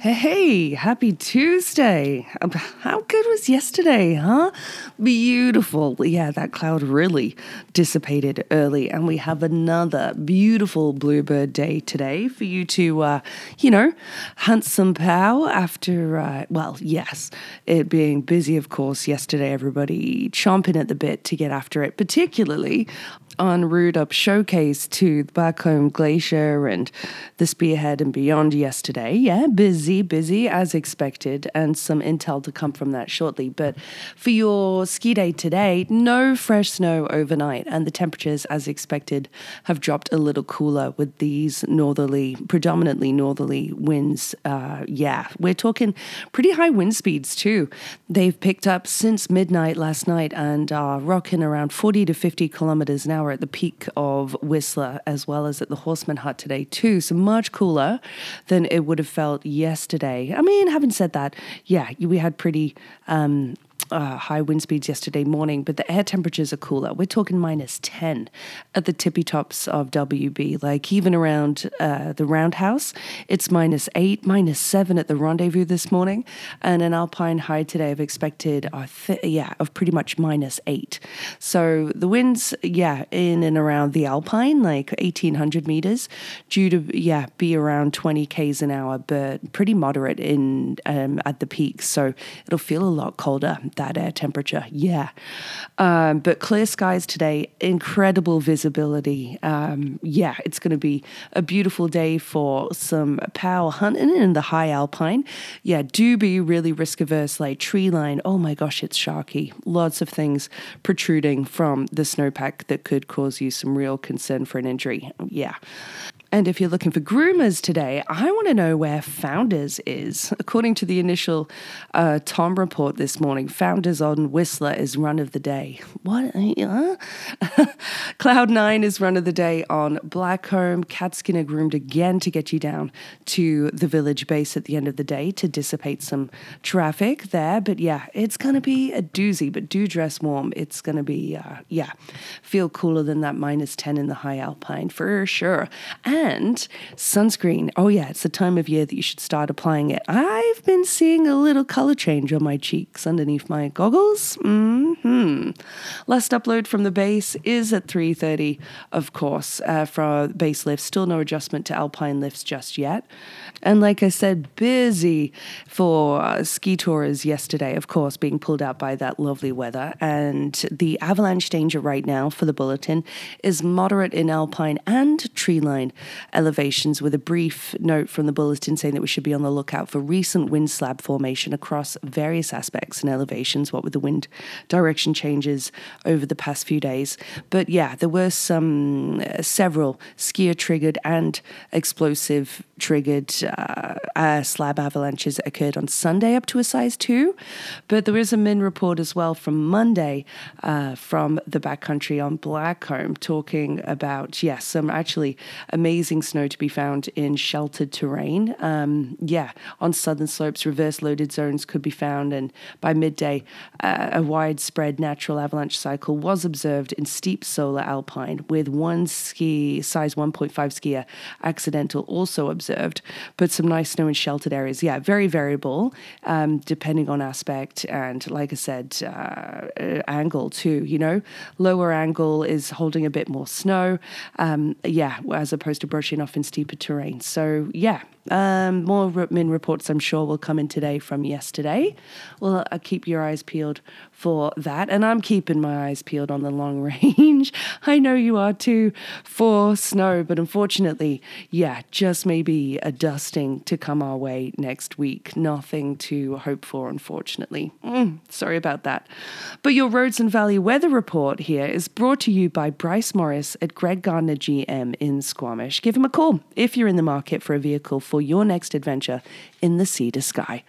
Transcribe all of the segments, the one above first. Hey, happy Tuesday. How good was yesterday, huh? Beautiful. Yeah, that cloud really dissipated early, and we have another beautiful bluebird day today for you to, hunt some pow after, it being busy, of course, yesterday, everybody chomping at the bit to get after it, particularly en route up Showcase to the Blackcomb Glacier and the Spearhead and beyond yesterday. Yeah, busy as expected, and some intel to come from that shortly. But for your ski day today, no fresh snow overnight, and the temperatures, as expected, have dropped a little cooler with these predominantly northerly winds. We're talking pretty high wind speeds too. They've picked up since midnight last night and are rocking around 40 to 50 kilometers an hour at the peak of Whistler, as well as at the Horseman Hut today too, so much cooler than it would have felt yesterday. I mean, having said that, yeah, we had pretty high wind speeds yesterday morning, but the air temperatures are cooler. We're talking minus 10 at the tippy tops of WB, like even around the Roundhouse. It's minus 8, minus 7 at the Rendezvous this morning, and an alpine high today I've expected of pretty much minus 8. So the winds, in and around the alpine, like 1,800 meters, due to, be around 20 Ks an hour, but pretty moderate in at the peak. So it'll feel a lot colder, that air temperature, but clear skies today, incredible visibility. It's going to be a beautiful day for some pow hunting in the high alpine. Do be really risk averse, like tree line, oh my gosh, it's sharky, lots of things protruding from the snowpack that could cause you some real concern for an injury. And if you're looking for groomers today, I want to know where Founders is. According to the initial Tom report this morning, Founders on Whistler is run of the day. What? Cloud Nine is run of the day on Blackcomb. Catskinner groomed again to get you down to the village base at the end of the day to dissipate some traffic there. But it's going to be a doozy, but do dress warm. It's going to be, feel cooler than that minus 10 in the high alpine for sure. And sunscreen. Oh yeah, it's the time of year that you should start applying it. I've been seeing a little color change on my cheeks underneath my goggles. Last upload from the base is at 3:30, of course, for our base lifts. Still no adjustment to alpine lifts just yet. And like I said, busy for ski tourers yesterday, of course, being pulled out by that lovely weather. And the avalanche danger right now for the bulletin is moderate in alpine and tree line elevations, with a brief note from the bulletin saying that we should be on the lookout for recent wind slab formation across various aspects and elevations, what with the wind direction changes over the past few days. But there were several skier triggered and explosive triggered slab avalanches that occurred on Sunday up to a size 2, but there is a min report as well from Monday from the backcountry on Blackcomb, talking about some actually amazing snow to be found in sheltered terrain. On southern slopes, reverse loaded zones could be found, and by midday, a widespread natural avalanche cycle was observed in steep solar alpine, with one size 1.5 skier accidental also observed, but some nice snow in sheltered areas. Very variable, depending on aspect and, like I said, angle too, Lower angle is holding a bit more snow, as opposed to brushing off in steeper terrain. So, more min reports, I'm sure, will come in today from yesterday. Well, I'll keep your eyes peeled for that. And I'm keeping my eyes peeled on the long range. I know you are too, for snow. But unfortunately, just maybe a dusting to come our way next week. Nothing to hope for, unfortunately. Sorry about that. But your Roads and Valley weather report here is brought to you by Bryce Morris at Greg Gardner GM in Squamish. Give him a call if you're in the market for a vehicle for your next adventure in the Sea to Sky.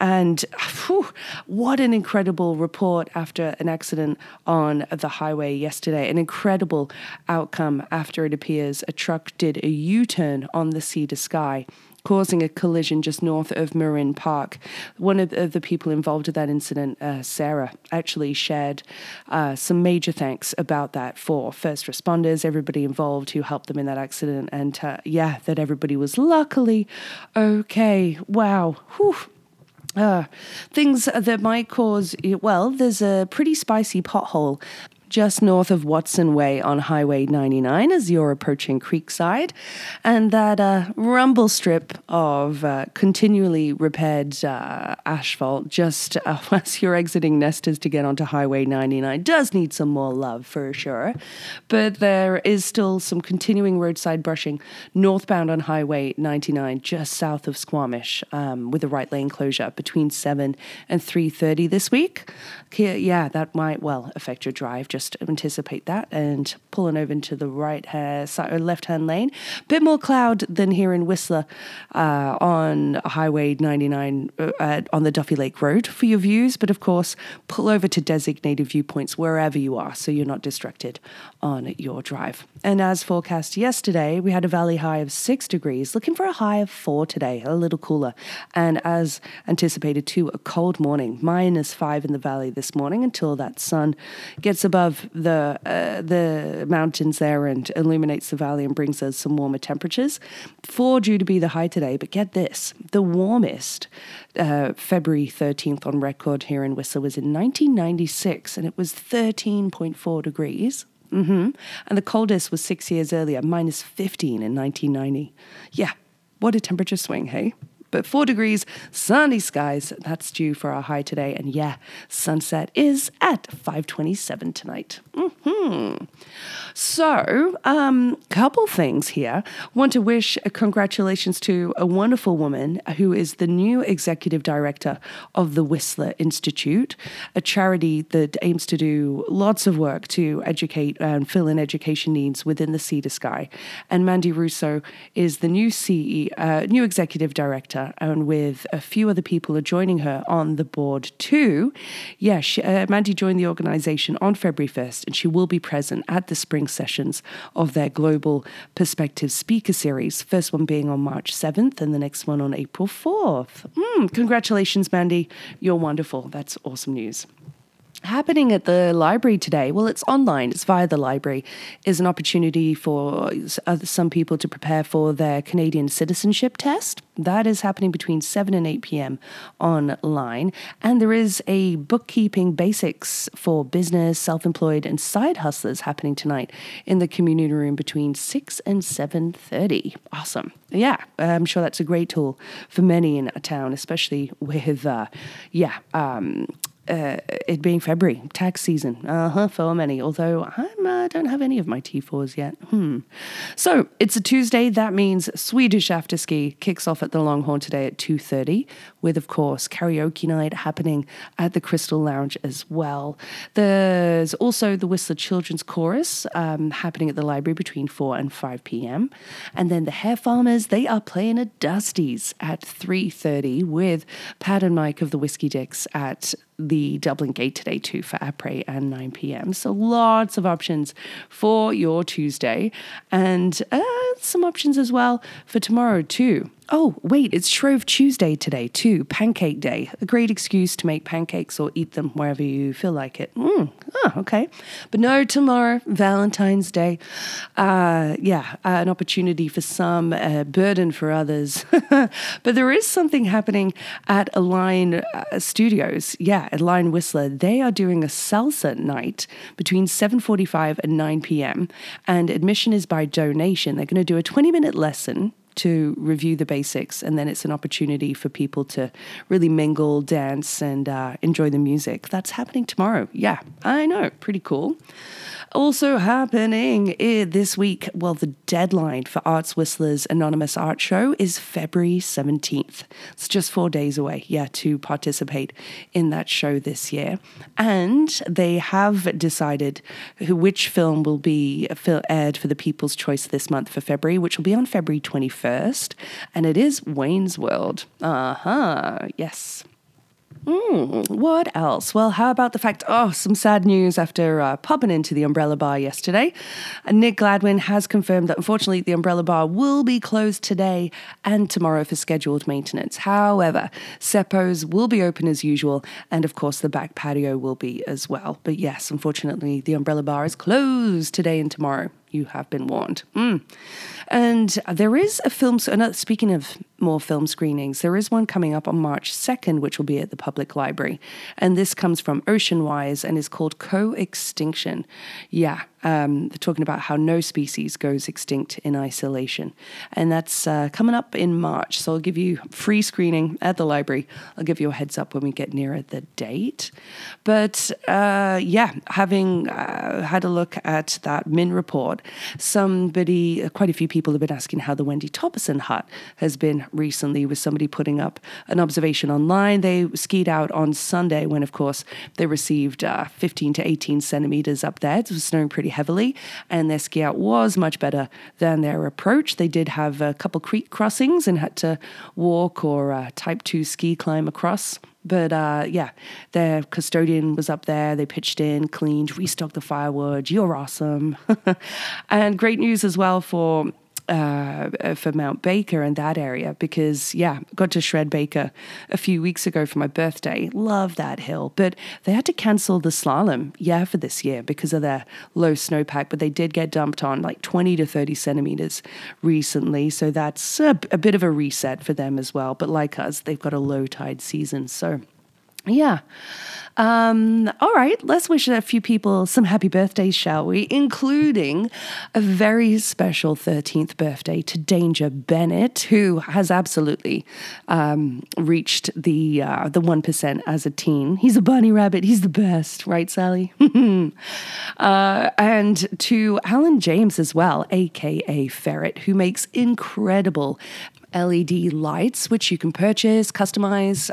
And whew, what an incredible report after an accident on the highway yesterday. An incredible outcome after it appears a truck did a U-turn on the Sea to Sky, causing a collision just north of Marin Park. One of the people involved in that incident, Sarah, actually shared some major thanks about that for first responders, everybody involved who helped them in that accident, and that everybody was luckily okay. Wow. Whew. Things that might cause, well, there's a pretty spicy pothole just north of Watson Way on Highway 99 as you're approaching Creekside. And that rumble strip of continually repaired asphalt just as you're exiting Nesters to get onto Highway 99 does need some more love for sure. But there is still some continuing roadside brushing northbound on Highway 99 just south of Squamish with a right lane closure between 7 and 3:30 this week. Yeah, that might well affect your drive. Just anticipate that and pulling over into the right side or left-hand lane. Bit more cloud than here in Whistler on Highway 99 on the Duffy Lake Road for your views, but of course pull over to designated viewpoints wherever you are so you're not distracted on your drive. And as forecast yesterday, we had a valley high of 6 degrees, looking for a high of 4 today, a little cooler. And as anticipated too, a cold morning, -5 in the valley this morning until that sun gets above the mountains there and illuminates the valley and brings us some warmer temperatures. 4 due to be the high today, but get this, the warmest February 13th on record here in Whistler was in 1996, and it was 13.4 degrees. Mm-hmm. And the coldest was 6 years earlier, -15 in 1990. Yeah, what a temperature swing, hey? But 4 degrees, sunny skies, that's due for our high today. And yeah, sunset is at 5:27 tonight. Mm-hmm. So, couple things here. Want to wish congratulations to a wonderful woman who is the new executive director of the Whistler Institute, a charity that aims to do lots of work to educate and fill in education needs within the Sea to Sky. And Mandy Russo is the new new executive director, and with a few other people are joining her on the board too. Yeah, Mandy joined the organization on February 1st, and she will be present at the spring sessions of their Global Perspective Speaker Series, first one being on March 7th and the next one on April 4th. Congratulations, Mandy. You're wonderful. That's awesome news. Happening at the library today, well, it's online, it's via the library, is an opportunity for some people to prepare for their Canadian citizenship test. That is happening between 7 and 8 p.m. online. And there is a bookkeeping basics for business, self-employed and side hustlers happening tonight in the community room between 6 and 7:30. Awesome. Yeah, I'm sure that's a great tool for many in a town, especially with, it being February, tax season, for many, although I don't have any of my T4s yet. So it's a Tuesday. That means Swedish after ski kicks off at the Longhorn today at 2:30 with, of course, karaoke night happening at the Crystal Lounge as well. There's also the Whistler Children's Chorus happening at the library between 4 and 5 p.m. And then the Hair Farmers, they are playing at Dusty's at 3:30 with Pat and Mike of the Whiskey Dicks at the Dublin Gate today too for après and 9 p.m. So lots of options for your Tuesday, and some options as well for tomorrow too. Oh, wait, it's Shrove Tuesday today too, Pancake Day. A great excuse to make pancakes or eat them wherever you feel like it. Okay. But no, tomorrow, Valentine's Day. An opportunity for some, a burden for others. But there is something happening at Align Studios. Yeah, at Align Whistler. They are doing a salsa night between 7:45 and 9 p.m. And admission is by donation. They're going to do a 20-minute lesson to review the basics, and then it's an opportunity for people to really mingle, dance, and enjoy the music. That's happening tomorrow. Yeah, I know, pretty cool. Also happening this week, well, the deadline for Arts Whistler's Anonymous Art Show is February 17th. It's just 4 days away, to participate in that show this year. And they have decided which film will be aired for the People's Choice this month for February, which will be on February 21st. And it is Wayne's World. Yes. What else? Well, how about the fact, some sad news after popping into the Umbrella Bar yesterday. Nick Gladwin has confirmed that, unfortunately, the Umbrella Bar will be closed today and tomorrow for scheduled maintenance. However, Seppo's will be open as usual, and of course the back patio will be as well. But yes, unfortunately, the Umbrella Bar is closed today and tomorrow. You have been warned. And there is a film, speaking of more film screenings, there is one coming up on March 2nd, which will be at the Public Library. And this comes from Ocean Wise and is called Co-Extinction. They're talking about how no species goes extinct in isolation. And that's coming up in March. So I'll give you free screening at the library. I'll give you a heads up when we get nearer the date. But having had a look at that Min report, quite a few people have been asking how the Wendy Thompson Hut has been recently, with somebody putting up an observation online. They skied out on Sunday when, of course, they received 15 to 18 centimeters up there. It was snowing pretty heavily, and their ski out was much better than their approach. They did have a couple creek crossings and had to walk or type 2 ski climb across. But their custodian was up there. They pitched in, cleaned, restocked the firewood. You're awesome. And great news as well for Mount Baker and that area, because got to Shred Baker a few weeks ago for my birthday. Love that hill, but they had to cancel the slalom for this year because of their low snowpack. But they did get dumped on like 20 to 30 centimeters recently, so that's a bit of a reset for them as well. But like us, they've got a low tide season, so all right, let's wish a few people some happy birthdays, shall we? Including a very special 13th birthday to Danger Bennett, who has absolutely reached the 1% as a teen. He's a bunny rabbit. He's the best, right, Sally? And to Alan James as well, a.k.a. Ferret, who makes incredible LED lights, which you can purchase, customize.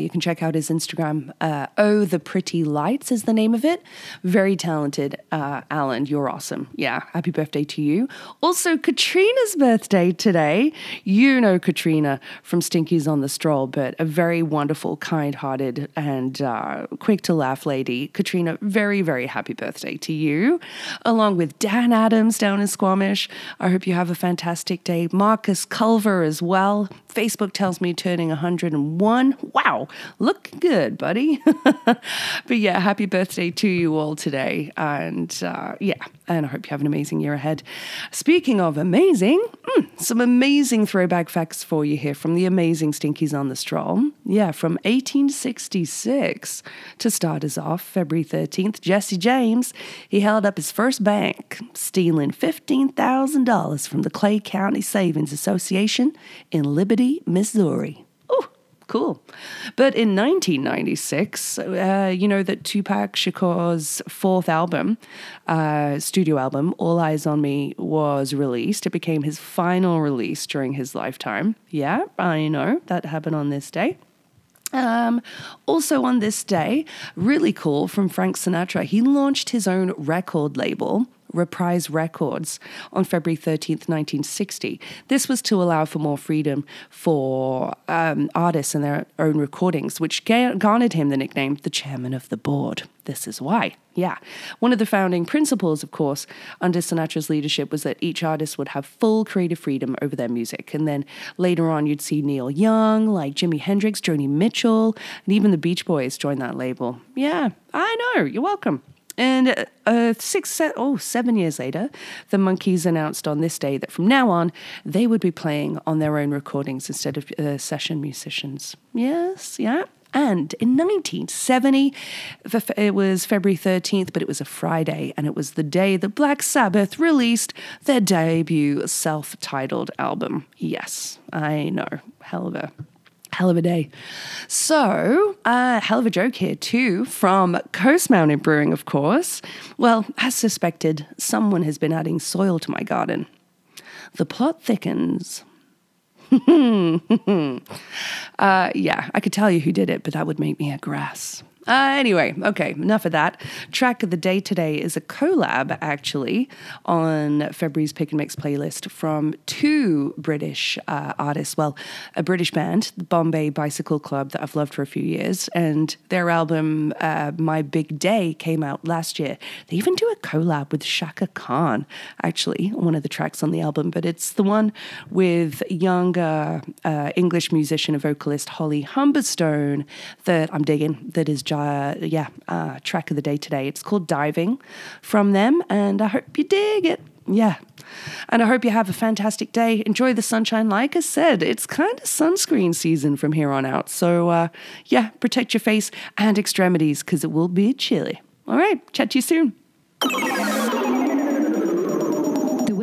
You can check out his Instagram. The Pretty Lights is the name of it. Very talented, Alan. You're awesome. Happy birthday to you. Also, Katrina's birthday today. You know Katrina from Stinky's on the Stroll, but a very wonderful, kind-hearted, and quick to laugh lady. Katrina, very, very happy birthday to you. Along with Dan Adams down in Squamish. I hope you have a fantastic day. Marcus Culver as well. Facebook tells me turning 101. Wow, look good, buddy. But happy birthday to you all today. And and I hope you have an amazing year ahead. Speaking of amazing, some amazing throwback facts for you here from the amazing Stinkies on the Stroll. From 1866 to start us off, February 13th, Jesse James, he held up his first bank, stealing $15,000 from the Clay County Savings Association in Liberty, Missouri. Cool. But in 1996, that Tupac Shakur's fourth album, studio album, All Eyes on Me, was released. It became his final release during his lifetime. Yeah, I know. That happened on this day. Also on this day, really cool, from Frank Sinatra, he launched his own record label, Reprise Records, on February 13th, 1960. This was to allow for more freedom for artists and their own recordings, which garnered him the nickname the Chairman of the Board. This is why. One of the founding principles, of course, under Sinatra's leadership was that each artist would have full creative freedom over their music. And then later on, you'd see Neil Young, like Jimi Hendrix, Joni Mitchell, and even the Beach Boys join that label. Yeah, I know. You're welcome. And 7 years later, the Monkees announced on this day that from now on, they would be playing on their own recordings instead of session musicians. Yes, yeah. And in 1970, it was February 13th, but it was a Friday, and it was the day that Black Sabbath released their debut self-titled album. Yes, I know. Hell of a hell of a day. So, hell of a joke here too from Coast Mountain Brewing, of course. Well, as suspected, someone has been adding soil to my garden. The plot thickens. Yeah, I could tell you who did it, but that would make me a grass. Anyway, okay, enough of that. Track of the day today is a collab, actually, on February's Pick and Mix playlist from two British artists. Well, a British band, the Bombay Bicycle Club, that I've loved for a few years, and their album, My Big Day, came out last year. They even do a collab with Shaka Khan, actually, one of the tracks on the album, but it's the one with younger English musician and vocalist Holly Humberstone that I'm digging, that is track of the day today. It's called Diving from them, and I hope you dig it. Yeah. And I hope you have a fantastic day. Enjoy the sunshine. Like I said, it's kind of sunscreen season from here on out. So, yeah, protect your face and extremities because it will be chilly. All right. Chat to you soon. The